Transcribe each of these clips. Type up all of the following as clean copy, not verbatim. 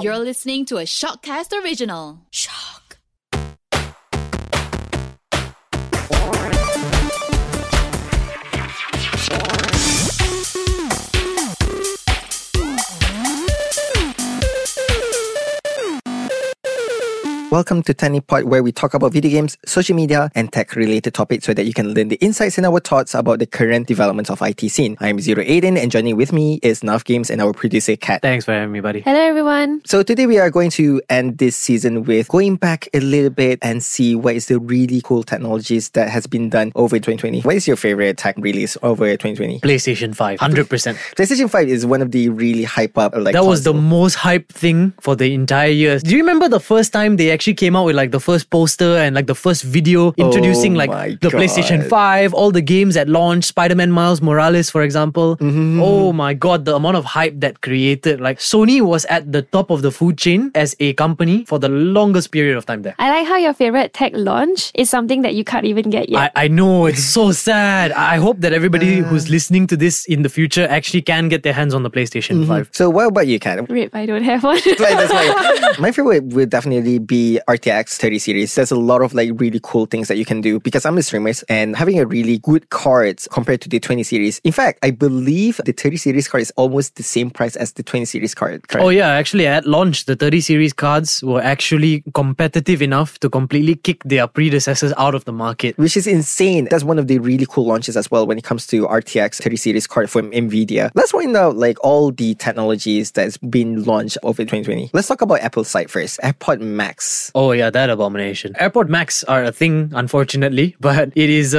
You're listening to a Shotcast original. Shock. Welcome to TinyPod, where we talk about video games, social media, and tech-related topics so that you can learn the insights and our thoughts about the current developments of IT scene. I'm Zero Aiden, and joining with me is Nav Games and our producer, Kat. Thanks for having me, buddy. Hello, everyone. So today we are going to end this season with going back a little bit and see what is the really cool technologies that has been done over 2020. What is your favorite tech release over 2020? PlayStation 5, 100%. PlayStation 5 is one of the really hype-up... was the most hype thing for the entire year. Do you remember the first time they actually came out with the first poster and the first video introducing PlayStation 5, all the games at launch, Spider-Man Miles Morales, for example. Mm-hmm. Oh my god, the amount of hype that created. Sony was at the top of the food chain as a company for the longest period of time there. I like how your favorite tech launch is something that you can't even get yet. I know, it's so sad. I hope that everybody who's listening to this in the future actually can get their hands on the PlayStation 5. So what about you, Kat? Rip, I don't have one. That's my favorite would definitely be RTX 30 series. There's a lot of really cool things that you can do because I'm a streamer and having a really good cards compared to the 20 series. In fact, I believe the 30 series card is almost the same price as the 20 series card. Correct? Oh yeah, actually at launch, the 30 series cards were actually competitive enough to completely kick their predecessors out of the market. Which is insane. That's one of the really cool launches as well when it comes to RTX 30 series card from NVIDIA. Let's find out all the technologies that's been launched over 2020. Let's talk about Apple's side first. AirPods Max. Oh yeah, that abomination. AirPods Max are a thing, unfortunately, but it is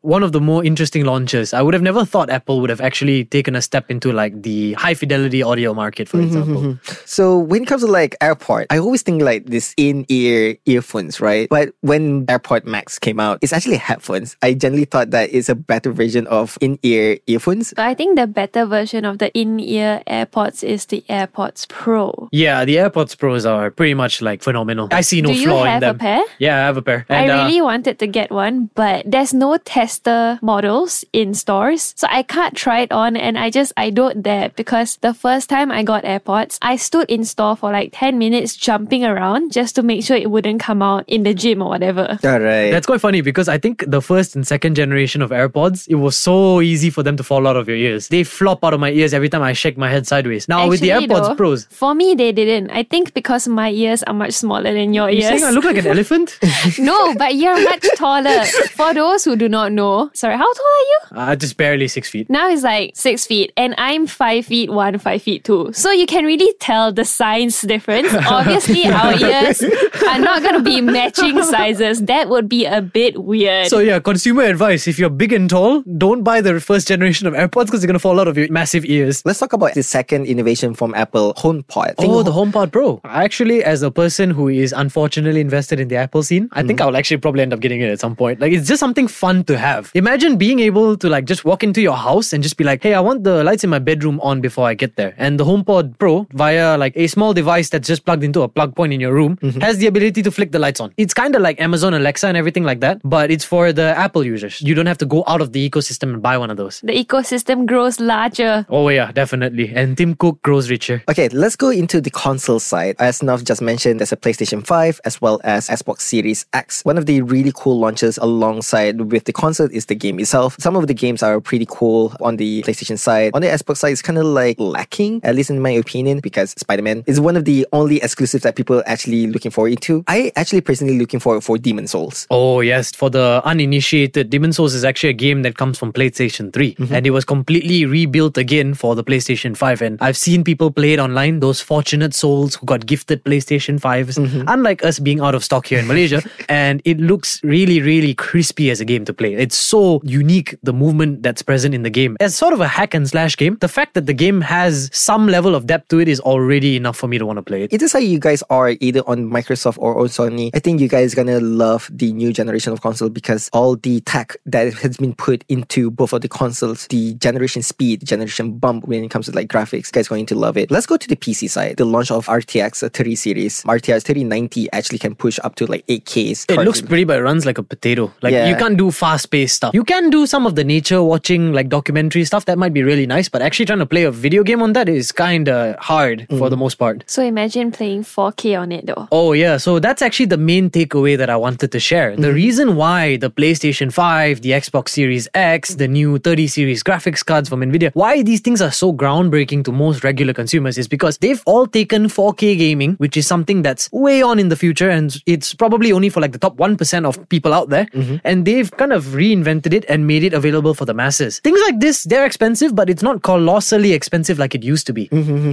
one of the more interesting launches. I would have never thought Apple would have actually taken a step into the high fidelity audio market, for example. So when it comes to AirPods, I always think this in-ear earphones, right? But when AirPods Max came out, it's actually headphones. I generally thought that it's a better version of in-ear earphones. But I think the better version of the in-ear AirPods is the AirPods Pro. Yeah, the AirPods Pros are pretty much phenomenal. I see no flaw in them. Do you have a pair? Yeah, I have a pair. And I really wanted to get one, but there's no tester models in stores. So I can't try it on and I don't dare because the first time I got AirPods, I stood in store for 10 minutes jumping around just to make sure it wouldn't come out in the gym or whatever. All right. That's quite funny because I think the first and second generation of AirPods, it was so easy for them to fall out of your ears. They flop out of my ears every time I shake my head sideways. Now with the AirPods Pros. For me, they didn't. I think because my ears are much smaller in your ears. You're saying I look like an elephant? No, but you're much taller. For those who do not know, sorry, how tall are you? Just barely 6 feet. Now it's 6 feet and I'm 5 feet 1, 5 feet 2. So you can really tell the size difference. Obviously, our ears are not going to be matching sizes. That would be a bit weird. So yeah, consumer advice. If you're big and tall, don't buy the first generation of AirPods because they're going to fall out of your massive ears. Let's talk about the second innovation from Apple, HomePod. Oh, the HomePod Pro. Actually, as a person who is unfortunately invested in the Apple scene, I think I will actually probably end up getting it at some point. It's just something fun to have. Imagine being able to just walk into your house and just be hey, I want the lights in my bedroom on before I get there. And the HomePod Pro, via a small device that's just plugged into a plug point in your room, has the ability to flick the lights on. It's kind of like Amazon Alexa and everything like that, but it's for the Apple users. You don't have to go out of the ecosystem and buy one of those. The ecosystem grows larger. Oh yeah, definitely. And Tim Cook grows richer. Okay, let's go into the console side. As Nav just mentioned, there's a PlayStation 5 as well as Xbox Series X. One of the really cool launches alongside with the console is the game itself. Some of the games are pretty cool on the PlayStation side. On the Xbox side, it's kind of lacking, at least in my opinion, because Spider-Man is one of the only exclusives that people are actually looking forward to. I actually personally looking forward for Demon Souls. Oh yes, for the uninitiated, Demon Souls is actually a game that comes from PlayStation 3 and it was completely rebuilt again for the PlayStation 5 and I've seen people play it online, those fortunate souls who got gifted PlayStation 5s. Unlike us being out of stock here in Malaysia, and it looks really, really crispy as a game to play. It's so unique, the movement that's present in the game. As sort of a hack and slash game, the fact that the game has some level of depth to it is already enough for me to want to play it. It is how you guys are either on Microsoft or on Sony. I think you guys are gonna love the new generation of console because all the tech that has been put into both of the consoles, the generation speed, generation bump when it comes to graphics, you guys are going to love it. Let's go to the PC side. The launch of RTX 30 series, RTX 3090 3090 actually can push up to like 8Ks. It looks pretty, but it runs like a potato. Like you can't do fast-paced stuff. You can do some of the nature watching, like documentary stuff. That might be really nice, but actually trying to play a video game on that is kind of hard for the most part. So imagine playing 4K on it though. Oh yeah, so that's actually the main takeaway that I wanted to share. The reason why the PlayStation 5, the Xbox Series X, the new 30 series graphics cards from NVIDIA, why these things are so groundbreaking to most regular consumers is because they've all taken 4K gaming, which is something that's way on in the future, and it's probably only for like the top 1% of people out there, and they've kind of reinvented it and made it available for the masses. Things like this, they're expensive, but it's not colossally expensive like it used to be.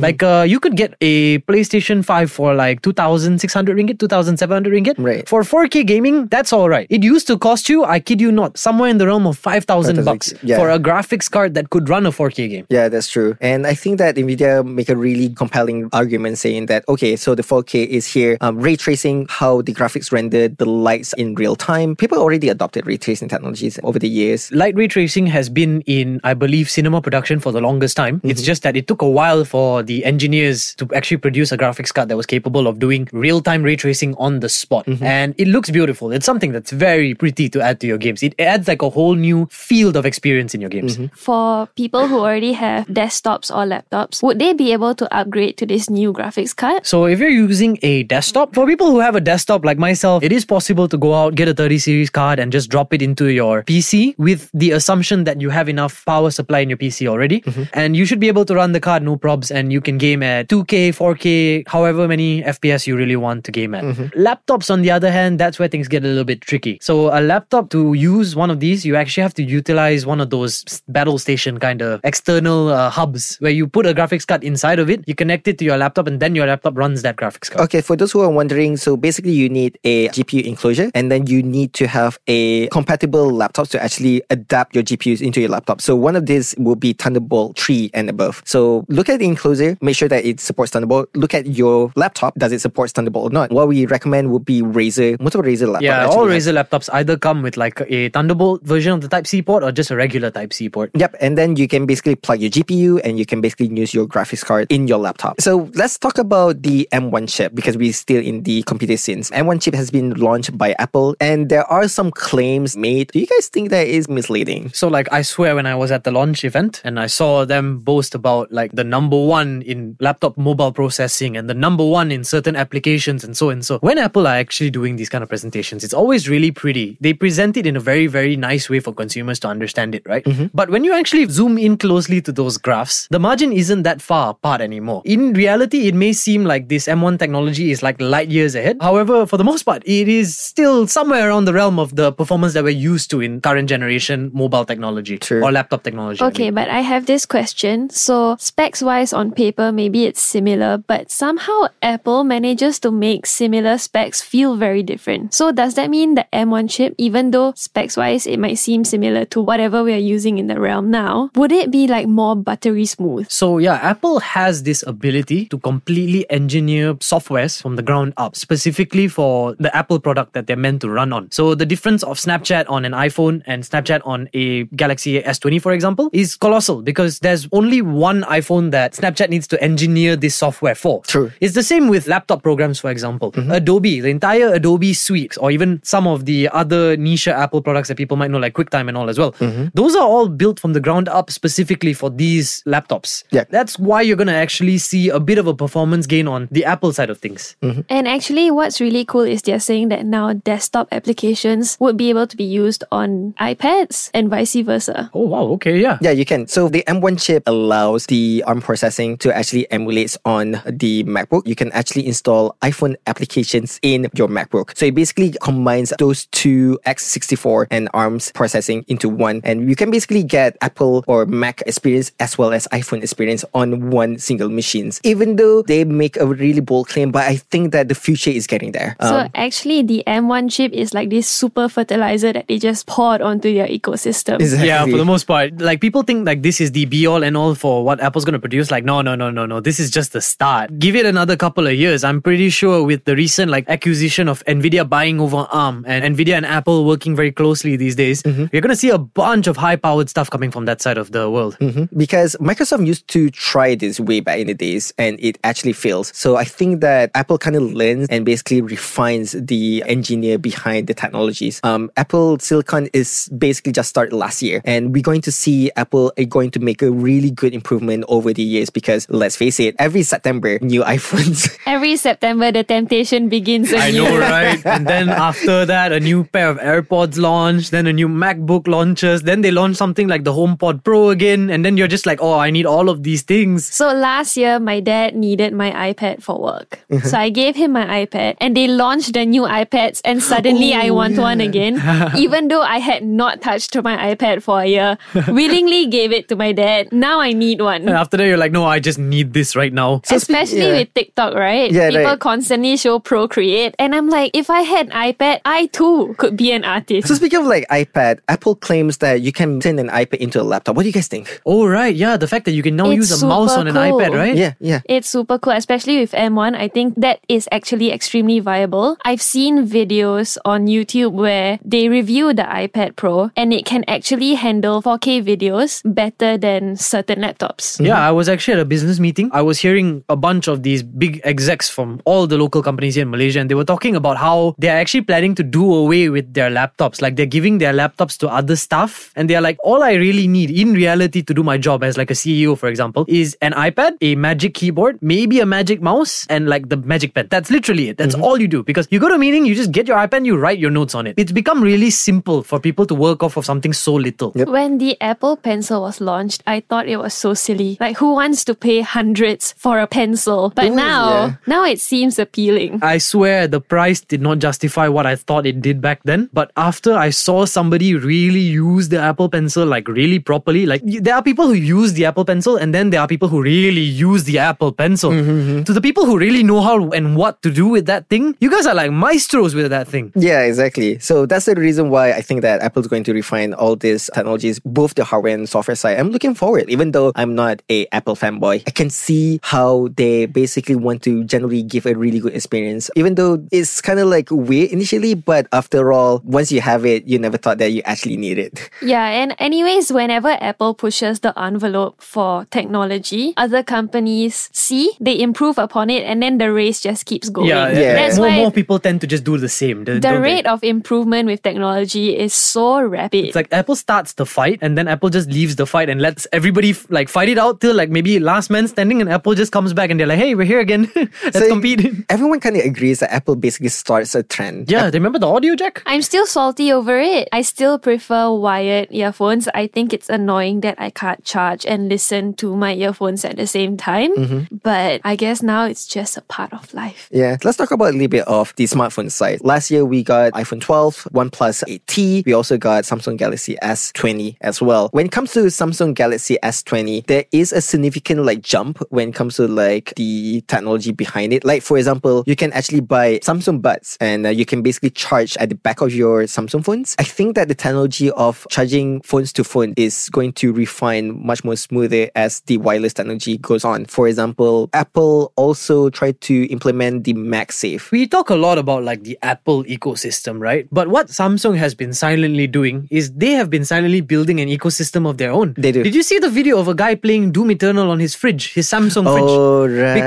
Like you could get a PlayStation 5 for like 2,600 ringgit, 2,700 ringgit. Right. For 4K gaming, that's alright. It used to cost you, I kid you not, somewhere in the realm of 5,000 bucks for a graphics card that could run a 4K game. Yeah, that's true. And I think that NVIDIA make a really compelling argument saying that, okay, so the 4K is here. Ray tracing, how the graphics rendered the lights in real time. People already adopted ray tracing technologies over the years. Light ray tracing has been in, I believe, cinema production for the longest time. It's just that it took a while for the engineers to actually produce a graphics card that was capable of doing real-time ray tracing on the spot. And it looks beautiful. It's something that's very pretty to add to your games. It adds like a whole new field of experience in your games. For people who already have desktops or laptops, would they be able to upgrade to this new graphics card? So if you're using a desktop, for people who have a desktop like myself, it is possible to go out, get a 30 series card and just drop it into your PC with the assumption that you have enough power supply in your PC already. And you should be able to run the card no probs, and you can game at 2K, 4K, however many FPS you really want to game at. Laptops, on the other hand, that's where things get a little bit tricky. So a laptop, to use one of these, you actually have to utilize one of those battle station kind of external hubs where you put a graphics card inside of it, you connect it to your laptop, and then your laptop runs that graphics card. Okay, for those who are wondering, so basically you need a GPU enclosure, and then you need to have a compatible laptops to actually adapt your GPUs into your laptop. So one of these will be Thunderbolt 3 and above. So look at the enclosure, make sure that it supports Thunderbolt. Look at your laptop, does it support Thunderbolt or not? What we recommend would be Razer, multiple Razer laptops. Yeah, all Razer laptops either come with like a Thunderbolt version of the Type-C port or just a regular Type-C port. Yep, and then you can basically plug your GPU and you can basically use your graphics card in your laptop. So let's talk about the M1 chip, because we're still in the computer scenes. M1 chip has been launched by Apple and there are some claims made. Do you guys think that is misleading? So like, I swear when I was at the launch event and I saw them boast about like the number one in laptop mobile processing and the number one in certain applications and so and so. When Apple are actually doing these kind of presentations, it's always really pretty. They present it in a very, very nice way for consumers to understand it, right? But when you actually zoom in closely to those graphs, the margin isn't that far apart anymore. In reality, it may seem like this M1 technology is like light years ahead. However, for the most part, it is still somewhere around the realm of the performance that we're used to in current generation mobile technology or laptop technology. Okay, but I have this question. So specs-wise on paper, maybe it's similar, but somehow Apple manages to make similar specs feel very different. So does that mean the M1 chip, even though specs-wise it might seem similar to whatever we are using in the realm now, would it be like more buttery smooth? So yeah, Apple has this ability to completely engineer softwares from the ground up, specifically for the Apple product that they're meant to run on. So the difference of Snapchat on an iPhone and Snapchat on a Galaxy S20, for example, is colossal because there's only one iPhone that Snapchat needs to engineer this software for. True. It's the same with laptop programs, for example. Adobe, the entire Adobe suite, or even some of the other niche Apple products that people might know, like QuickTime and all as well. Those are all built from the ground up specifically for these laptops. Yeah. That's why you're going to actually see a bit of a performance gain on the Apple side of things. And actually, what's really cool is they're saying that now desktop applications would be able to be used on iPads and vice versa. Oh, wow. Okay, yeah. Yeah, you can. So the M1 chip allows the ARM processing to actually emulate on the MacBook. You can actually install iPhone applications in your MacBook. So it basically combines those two x64 and ARM's processing into one. And you can basically get Apple or Mac experience as well as iPhone experience on one single machine. Even though they make a really bold claim, but I think that the future is getting there. So actually the M1 chip is like this super fertilizer that they just poured onto their ecosystem. Exactly. Yeah, for the most part. Like people think like this is the be all and all for what Apple's going to produce. Like no. This is just the start. Give it another couple of years. I'm pretty sure with the recent like acquisition of NVIDIA buying over ARM and NVIDIA and Apple working very closely these days, you're going to see a bunch of high-powered stuff coming from that side of the world. Because Microsoft used to try this way back in the days and it actually fails. So I think that Apple kind of lens and basically refines the engineer behind the technologies. Apple Silicon is basically just started last year, and we're going to see Apple are going to make a really good improvement over the years because, let's face it, every September, new iPhones. Every September, the temptation begins again. I know, right? And then after that, a new pair of AirPods launch, then a new MacBook launches, then they launch something like the HomePod Pro again, and then you're just like, oh, I need all of these things. So last year, my dad needed my iPad for work. So I gave him my iPad and they launched the new iPads and suddenly I want one again. Even though I had not touched my iPad for a year, willingly gave it to my dad. Now I need one. And after that, you're like, no, I just need this right now. So Especially with TikTok, right? Yeah, people constantly show Procreate. And I'm like, if I had an iPad, I too could be an artist. So speaking of like iPad, Apple claims that you can turn an iPad into a laptop. What do you guys think? Oh, right. Yeah, the fact that you can now use a mouse on an iPad, right? Yeah. It's super cool, especially with M1. I think that is actually extremely viable. I've seen videos on YouTube where they review the iPad Pro and it can actually handle 4K videos better than certain laptops. Mm-hmm. Yeah, I was actually at a business meeting. I was hearing a bunch of these big execs from all the local companies here in Malaysia, and they were talking about how they're actually planning to do away with their laptops. Like, they're giving their laptops to other staff and they're like, all I really need in reality to do my job as like a CEO, for example, is an iPad, a magic keyboard, maybe a magic mouse, and like the magic pen. That's literally it. That's all you do. Because you go to a meeting, you just get your iPad and you write your notes on it. It's become really simple for people to work off of something so little. Yep. When the Apple Pencil was launched, I thought it was so silly. Like, who wants to pay hundreds for a pencil? But now it seems appealing. I swear the price did not justify what I thought it did back then. But after I saw somebody really use the Apple Pencil like really properly, like there are people who use the Apple Pencil and then there are people who really use the Apple Pencil. Mm-hmm. To the people who really know how and what to do with that thing, you guys are like maestros with that thing. Yeah, exactly. So that's the reason why I think that Apple's going to refine all these technologies, both the hardware and software side. I'm looking forward. Even though I'm not an Apple fanboy, I can see how they basically want to generally give a really good experience. Even though it's kind of like weird initially, but after all, once you have it, you never thought that you actually need it. Yeah, and anyways, whenever Apple pushes the envelope for technology, other companies see, they improve upon it, and then the race just keeps going. Yeah. That's why more people tend to just do the same. The rate of improvement with technology is so rapid. It's like Apple starts the fight and then Apple just leaves the fight and lets everybody like fight it out till like maybe last man standing, and Apple just comes back and they're like, hey, we're here again. Let's compete. Everyone kind of agrees that Apple basically starts a trend. Yeah, remember the audio jack? I'm still salty over it. I still prefer wired earphones. I think it's annoying that I can't charge and listen to my earphones at the same time. Mm-hmm. But I guess now it's just a part of life. Yeah, let's talk about a little bit of the smartphone side. Last year we got iPhone 12, OnePlus 8T. We also got Samsung Galaxy S20 as well. When it comes to Samsung Galaxy S20, there is a significant like jump when it comes to like the technology behind it. Like, for example, you can actually buy Samsung Buds and you can basically charge at the back of your Samsung phones. I think that the technology of charging phones to phone is going to refine much more smoother as the wireless technology goes on. For example, Apple also tried to implement the MagSafe. We talk a lot about like the Apple ecosystem, right? But what Samsung has been silently doing is they have been silently building an ecosystem of their own. They do. Did you see the video of a guy playing Doom Eternal on his fridge, his Samsung fridge? Oh, right.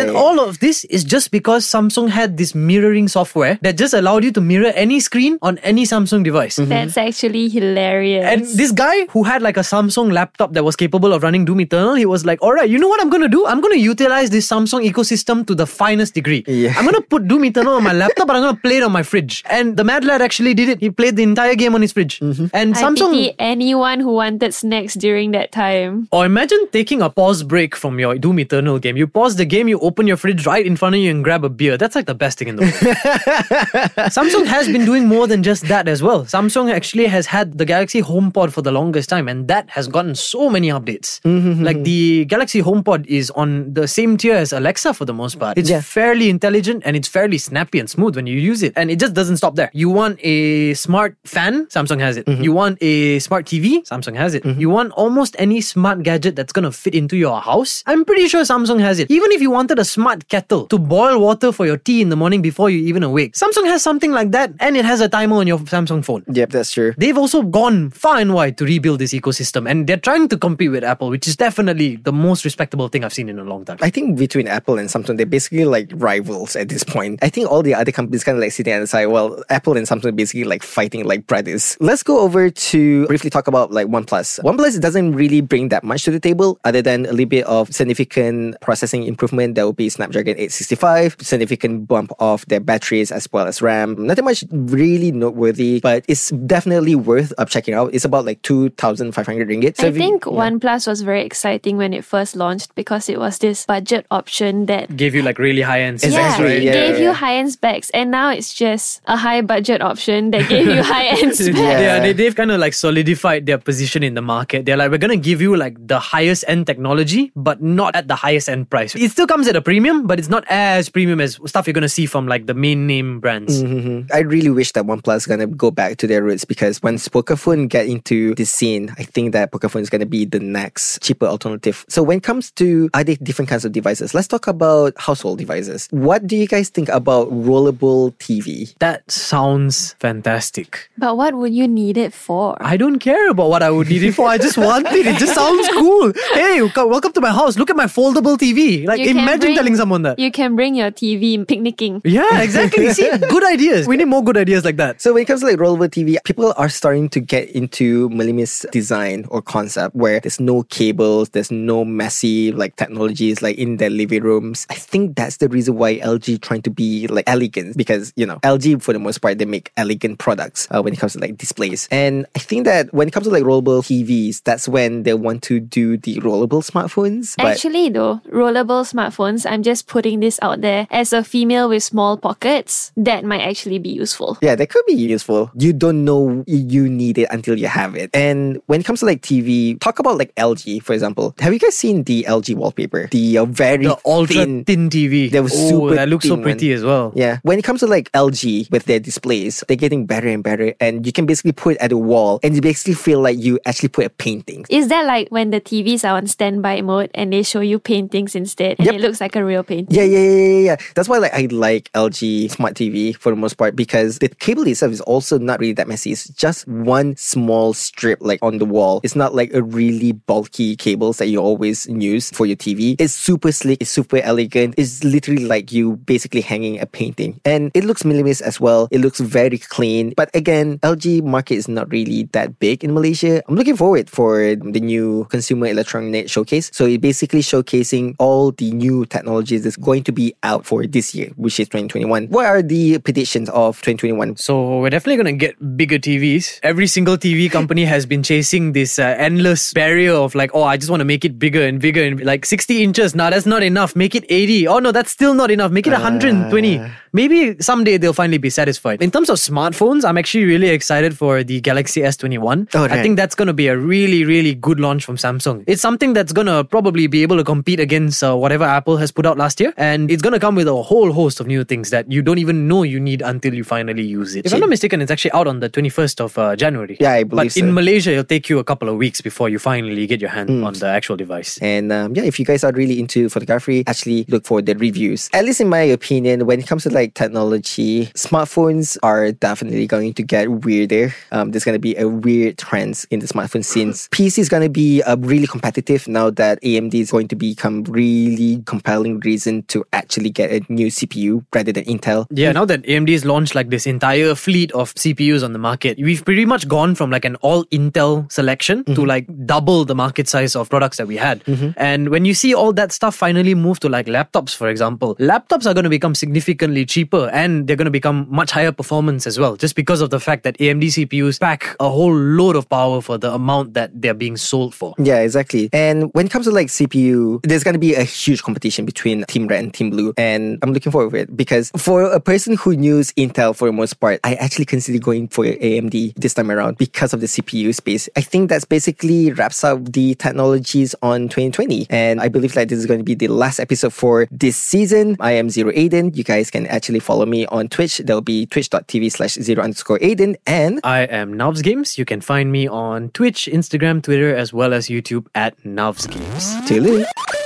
And all of this is just because Samsung had this mirroring software that just allowed you to mirror any screen on any Samsung device. Mm-hmm. That's actually hilarious. And this guy who had like a Samsung laptop that was capable of running Doom Eternal, he was like, alright, you know what I'm going to do? I'm going to utilize this Samsung ecosystem to the finest degree. Yeah. I'm going to put Doom Eternal on my laptop, but I'm going to play it on my fridge. And the mad lad actually did it. He played the entire game on his fridge. Mm-hmm. And Samsung... I pity anyone who wanted snacks during that time. Or imagine taking a pause break from your Doom Eternal game. You pause the game, you open your fridge right in front of you and grab a beer. That's like the best thing in the world. Samsung has been doing more than just that as well. Samsung actually has had the Galaxy HomePod for the longest time, and that has gotten so many updates. Mm-hmm. Like, the Galaxy HomePod is on the same tier as Alexa for the most part. It's fairly intelligent and it's fairly snappy and smooth when you use it. And it just doesn't stop there. You want a smart fan? Samsung has it. Mm-hmm. You want a smart TV? Samsung has it. Mm-hmm. You want almost any smart gadget that's going to fit into your house? I'm pretty sure Samsung has it. Even if you wanted a smart kettle to boil water for your tea in the morning before you're even awake, Samsung has something like that, and it has a timer on your Samsung phone. Yep, that's true. They've also gone far and wide to rebuild this ecosystem, and they're trying to compete with Apple, which is definitely the most respectable thing I've seen in a long time. I think between Apple and Samsung, they're basically like rivals at this point. I think all the other companies kind of like sitting on the side, well, Apple and Samsung basically like fighting like brothers. Let's go over to briefly talk about like OnePlus. OnePlus doesn't really bring that much to the table other than a little bit of significant processing improvement. There will be Snapdragon 865, significant bump of their batteries as well as RAM. Nothing much really noteworthy, but it's definitely worth checking out. It's about like 2,500 ringgit. So I think OnePlus was very exciting when it first launched because it was this budget option that gave you like really high-end specs. Gave you high-end specs, and now it's just a high-budget option that gave you high-end specs. They've kind of like solidified their position in the market. They're like, we're going to give you like the highest-end technology, but not at the highest-end price. It still comes at a premium, but it's not as premium as stuff you're going to see from like the main-name brands. Mm-hmm. I really wish that OnePlus is going to go back to their roots, because once Pocophone get into the scene, I think that Pocophone is going to be the next cheaper alternative. So when it comes to other different kinds of devices, let's talk about household devices. What do you guys think about rollable TV? That sounds fantastic. But what would you need it for? I don't care about what I would need it for. I just want it. It just sounds cool. Hey, welcome to my house. Look at my foldable TV. Like, imagine telling someone that. You can bring your TV picnicking. Yeah, exactly. See, good ideas. We need more good ideas like that. So when it comes to like rollable TV, people are starting to get into minimalist design or concept where there's no cables, there's no messy like technologies like in their living rooms. I think that's the reason why LG trying to be like elegant, because you know LG for the most part they make elegant products when it comes to like displays. And I think that when it comes to like rollable TVs, that's when they want to do the rollable smartphones. Actually though, rollable smartphones, I'm just putting this out there, as a female with small pockets, that might actually be useful. Yeah, that could be useful. You don't know you need it until you have it. And when it comes to like TV, talk about like LG for example. Have you guys seen the LG wallpaper? The ultra thin TV. That was super that looks so pretty one. As well. Yeah. When it comes to like LG with their displays, they're getting better and better, and you can basically put it at a wall and you basically feel like you actually put a painting. Is that like when the TVs are on standby mode and they show you paintings instead and it looks like a real painting? Yeah. That's why like I like LG Smart TV for the most part, because the cable itself is also not really that messy. It's just one small strip like on the wall. It's not like a really bulky cables that you always use for your TV. It's super slick. It's super elegant. It's literally like you basically hanging a painting. And it looks minimalist as well. It looks very clean. But again, LG market is not really that big in Malaysia. I'm looking forward for the new Consumer Electronics Showcase. So it basically showcasing all the new technologies that's going to be out for this year, which is 2021. What are the predictions of 2021? So we're definitely going to get bigger TVs. Every single TV company has been chasing this endless barrier of like, I just want to make it bigger and bigger. And like 60 inches, now that's not enough. Make it 80. Oh no, that's still not enough. Make it 120. Maybe someday they'll finally be satisfied. In terms of smartphones, I'm actually really excited for the Galaxy S21. Oh, right. I think that's going to be a really, really good launch from Samsung. It's something that's going to probably be able to compete against whatever Apple has put out last year. And it's going to come with a whole host of new things that you don't even know you need until you finally use it. If I'm not mistaken, it's actually out on the 21st of January. Yeah, I believe so. But in Malaysia, it'll take you a couple of weeks before you finally get your hand on the actual device. And if you guys are really into photography, actually look for the reviews. At least in my opinion, when it comes to like technology, smartphones are definitely going to get weirder. There's going to be a weird trend in the smartphone since PC is going to be really competitive now that AMD is going to become really compelling reason to actually get a new CPU rather than Intel. Yeah, now that AMD has launched like this entire fleet of CPUs on the market, we've pretty much gone from like an all Intel selection to like double the market size of products that we had. And when you see all that stuff finally move to like laptops, for example, laptops are going to become significantly cheaper and they're going to become much higher performance as well, just because of the fact that AMD CPUs pack a whole load of power for the amount that they're being sold for. Yeah, exactly. And when it comes to like CPU, there's going to be a huge competition between Team Red and Team Blue, and I'm looking forward to it, because for a person who used Intel for the most part, I actually consider going for AMD this time around because of the CPU space. I think that's basically wraps up the technologies on 2020, and I believe that this is going to be the last episode for this season. I am Zero Aiden. You guys can actually follow me on Twitch. That'll be twitch.tv/0_Aiden. And I am Nav Games. You can find me on Twitch, Instagram, Twitter, as well as YouTube at Nav Games. Toodaloo.